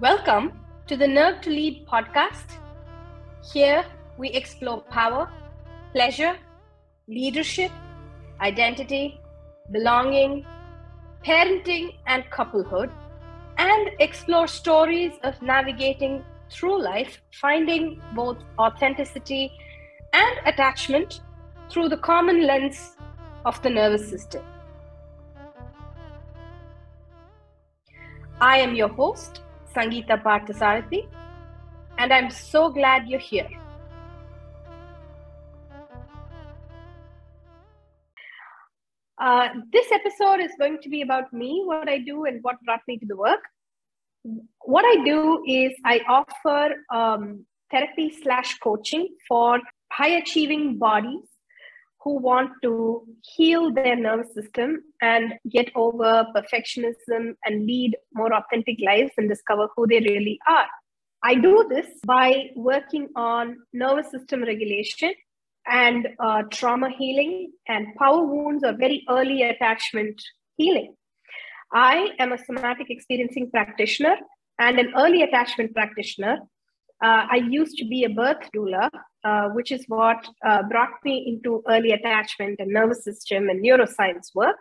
Welcome to the Nerve to Lead podcast. Here we explore power, pleasure, leadership, identity, belonging, parenting and couplehood, and explore stories of navigating through life, finding both authenticity and attachment through the common lens of the nervous system. I am your host, Sangheetha Parthasarathy, and I'm so glad you're here. This episode is going to be about me, what I do and what brought me to the work. What I do is I offer therapy/coaching for high-achieving bodies who want to heal their nervous system and get over perfectionism and lead more authentic lives and discover who they really are. I do this by working on nervous system regulation and trauma healing and power wounds or very early attachment healing. I am a somatic experiencing practitioner and an early attachment practitioner. I used to be a birth doula, which is what brought me into early attachment and nervous system and neuroscience work.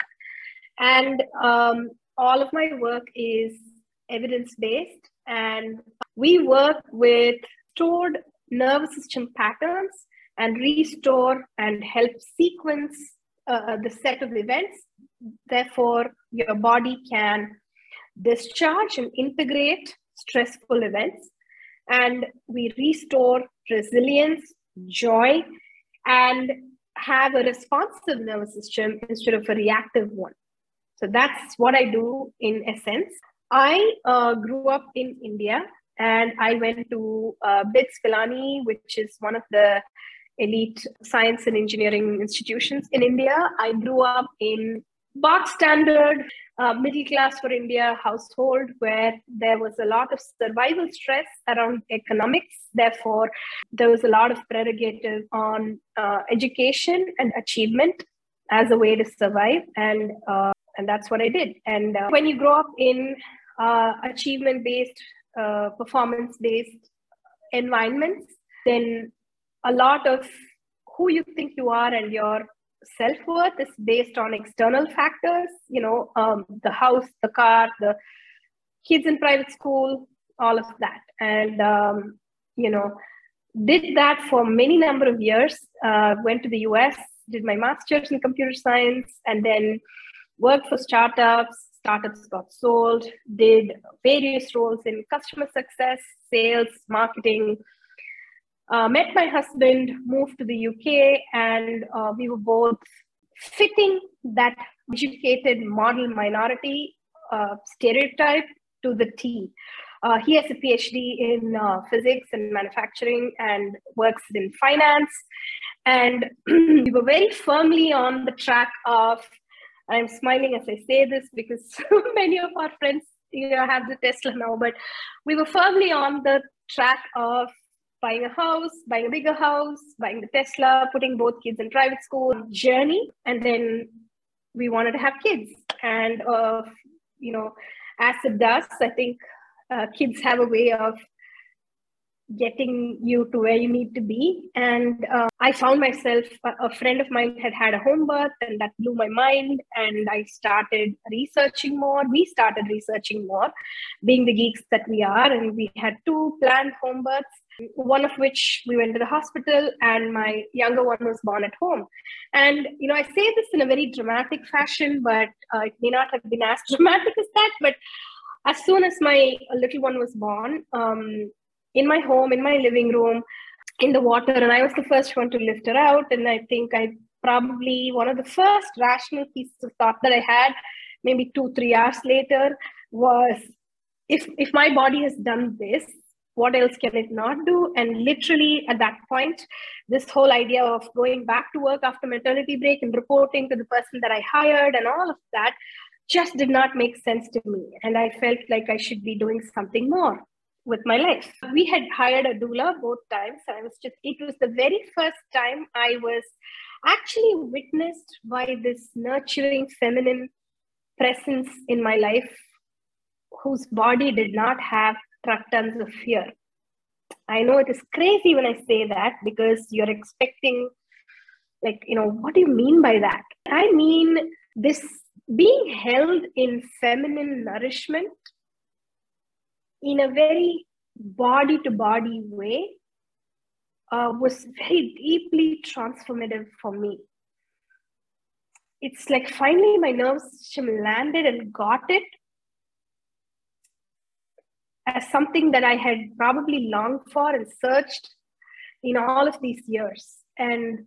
And all of my work is evidence-based, and we work with stored nervous system patterns and restore and help sequence the set of events. Therefore, your body can discharge and integrate stressful events. And we restore resilience, joy, and have a responsive nervous system instead of a reactive one. So that's what I do in essence. I grew up in India, and I went to BITS Pilani, which is one of the elite science and engineering institutions in India. I grew up in Bach Standard, middle class for India household, where there was a lot of survival stress around economics. Therefore, there was a lot of prerogative on education and achievement as a way to survive. And that's what I did. And when you grow up in achievement-based, performance-based environments, then a lot of who you think you are and your self-worth is based on external factors, the house, the car, the kids in private school, all of that. And, did that for many number of years, went to the US, did my master's in computer science, and then worked for startups. Startups got sold, did various roles in customer success, sales, marketing. Met my husband, moved to the UK, and we were both fitting that educated model minority stereotype to the T. He has a PhD in physics and manufacturing and works in finance. And we were very firmly on the track of, I'm smiling as I say this because many of our friends have the Tesla now, but we were firmly on the track of buying a house, buying a bigger house, buying the Tesla, putting both kids in private school journey. And then we wanted to have kids. And, as it does, I think kids have a way of getting you to where you need to be. And I found myself, a friend of mine had a home birth, and that blew my mind. And I started researching more. We started researching more, being the geeks that we are. And we had two planned home births, one of which we went to the hospital, and my younger one was born at home. And, I say this in a very dramatic fashion, but it may not have been as dramatic as that. But as soon as my little one was born, in my home, in my living room, in the water, and I was the first one to lift her out. And I think one of the first rational pieces of thought that I had, maybe 2-3 hours later, was if my body has done this, what else can it not do? And literally at that point, this whole idea of going back to work after maternity break and reporting to the person that I hired and all of that just did not make sense to me. And I felt like I should be doing something more with my life. We had hired a doula both times. And it was the very first time I was actually witnessed by this nurturing feminine presence in my life, whose body did not have truck tons of fear. I know it is crazy when I say that, because you're expecting, like, you know, what do you mean by that? I mean, this being held in feminine nourishment in a very body-to-body way was very deeply transformative for me. It's like finally my nerve system landed and got it as something that I had probably longed for and searched in all of these years. And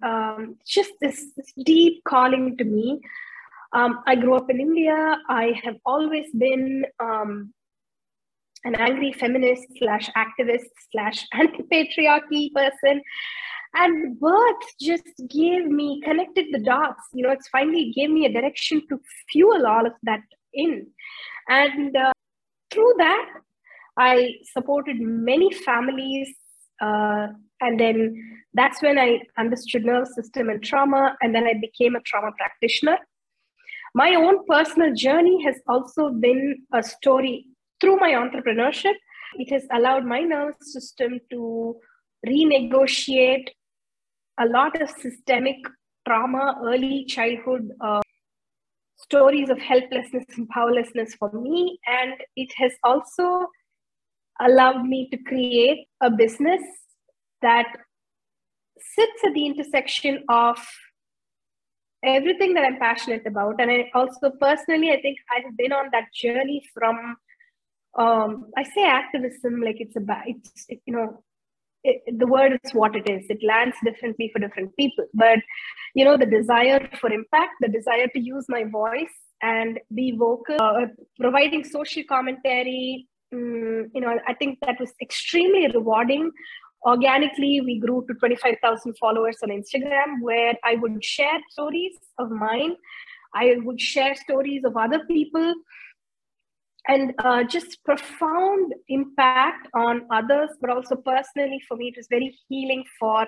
just this deep calling to me. I grew up in India. I have always been an angry feminist / activist / anti-patriarchy person. And birth just gave me, connected the dots, you know, it's finally gave me a direction to fuel all of that in. And through that, I supported many families. And then that's when I understood nerve system and trauma. And then I became a trauma practitioner. My own personal journey has also been a story through my entrepreneurship. It has allowed my nerve system to renegotiate a lot of systemic trauma, early childhood stories of helplessness and powerlessness for me. And it has also allowed me to create a business that sits at the intersection of everything that I'm passionate about. And I also personally, I think I've been on that journey from, I say activism, like the word is what it is. It lands differently for different people. But, you know, the desire for impact, the desire to use my voice and be vocal, providing social commentary, you know, I think that was extremely rewarding. Organically, we grew to 25,000 followers on Instagram, where I would share stories of mine. I would share stories of other people, and just profound impact on others, but also personally for me, it was very healing for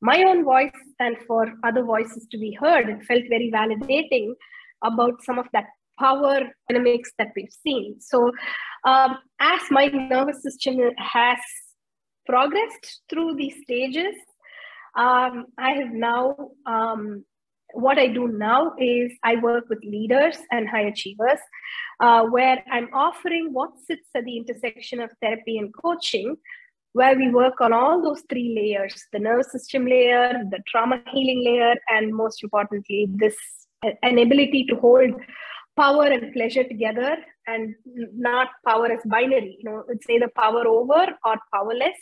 my own voice and for other voices to be heard. It felt very validating about some of that power dynamics that we've seen. So as my nervous system has progressed through these stages, I have now, what I do now is I work with leaders and high achievers, where I'm offering what sits at the intersection of therapy and coaching, where we work on all those three layers, the nervous system layer, the trauma healing layer, and most importantly, this an ability to hold power and pleasure together, and not power as binary, you know, it's either power over or powerless,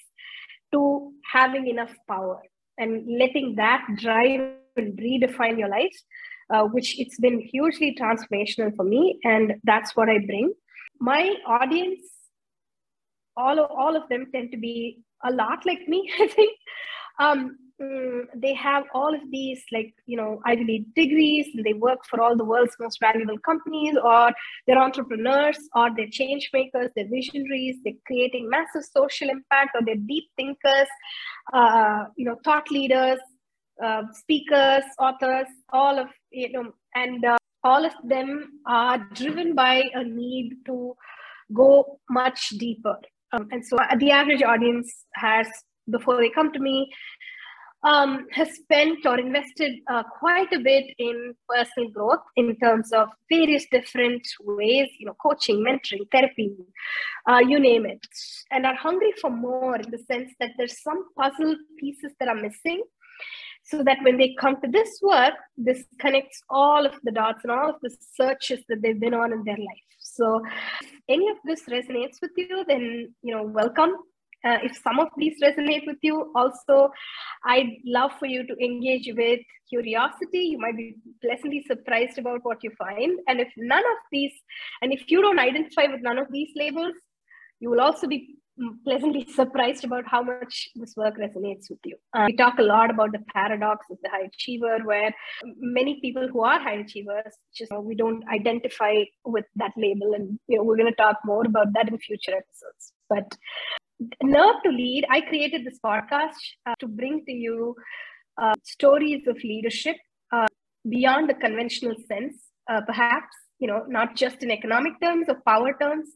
to having enough power and letting that drive and redefine your life, which it's been hugely transformational for me. And that's what I bring. My audience, all of them tend to be a lot like me, I think. They have all of these, like, you know, Ivy League degrees, and they work for all the world's most valuable companies, or they're entrepreneurs, or they're change makers, they're visionaries, they're creating massive social impact, or they're deep thinkers, you know, thought leaders, speakers, authors, all of, you know, and all of them are driven by a need to go much deeper. And so the average audience has, before they come to me, has spent or invested quite a bit in personal growth in terms of various different ways, you know, coaching, mentoring, therapy, you name it, and are hungry for more in the sense that there's some puzzle pieces that are missing, so that when they come to this work, this connects all of the dots and all of the searches that they've been on in their life. So if any of this resonates with you, then, you know, welcome. If some of these resonate with you, also, I'd love for you to engage with curiosity. You might be pleasantly surprised about what you find. And if none of these, and if you don't identify with none of these labels, you will also be pleasantly surprised about how much this work resonates with you. We talk a lot about the paradox of the high achiever, where many people who are high achievers, just, you know, we don't identify with that label. And, you know, we're going to talk more about that in future episodes. But Nerve to Lead, I created this podcast to bring to you stories of leadership beyond the conventional sense, perhaps, you know, not just in economic terms or power terms,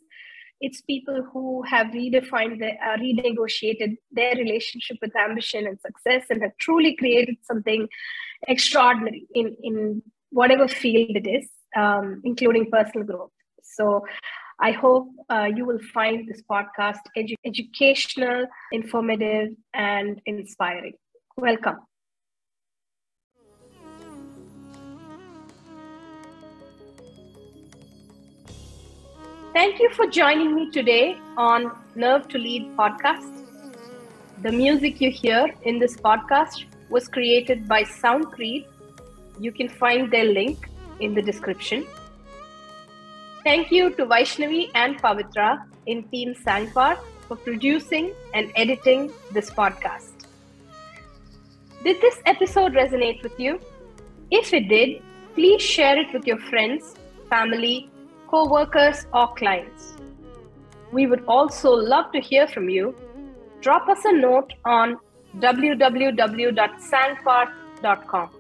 It's people who have redefined, renegotiated their relationship with ambition and success and have truly created something extraordinary in whatever field it is, including personal growth. So I hope you will find this podcast educational, informative, and inspiring. Welcome. Thank you for joining me today on Nerve to Lead podcast. The music you hear in this podcast was created by Sound Creed. You can find their link in the description. Thank you to Vaishnavi and Pavitra in Team Sangparth for producing and editing this podcast. Did this episode resonate with you? If it did, please share it with your friends, family, co-workers or clients. We would also love to hear from you. Drop us a note on www.sangparth.com.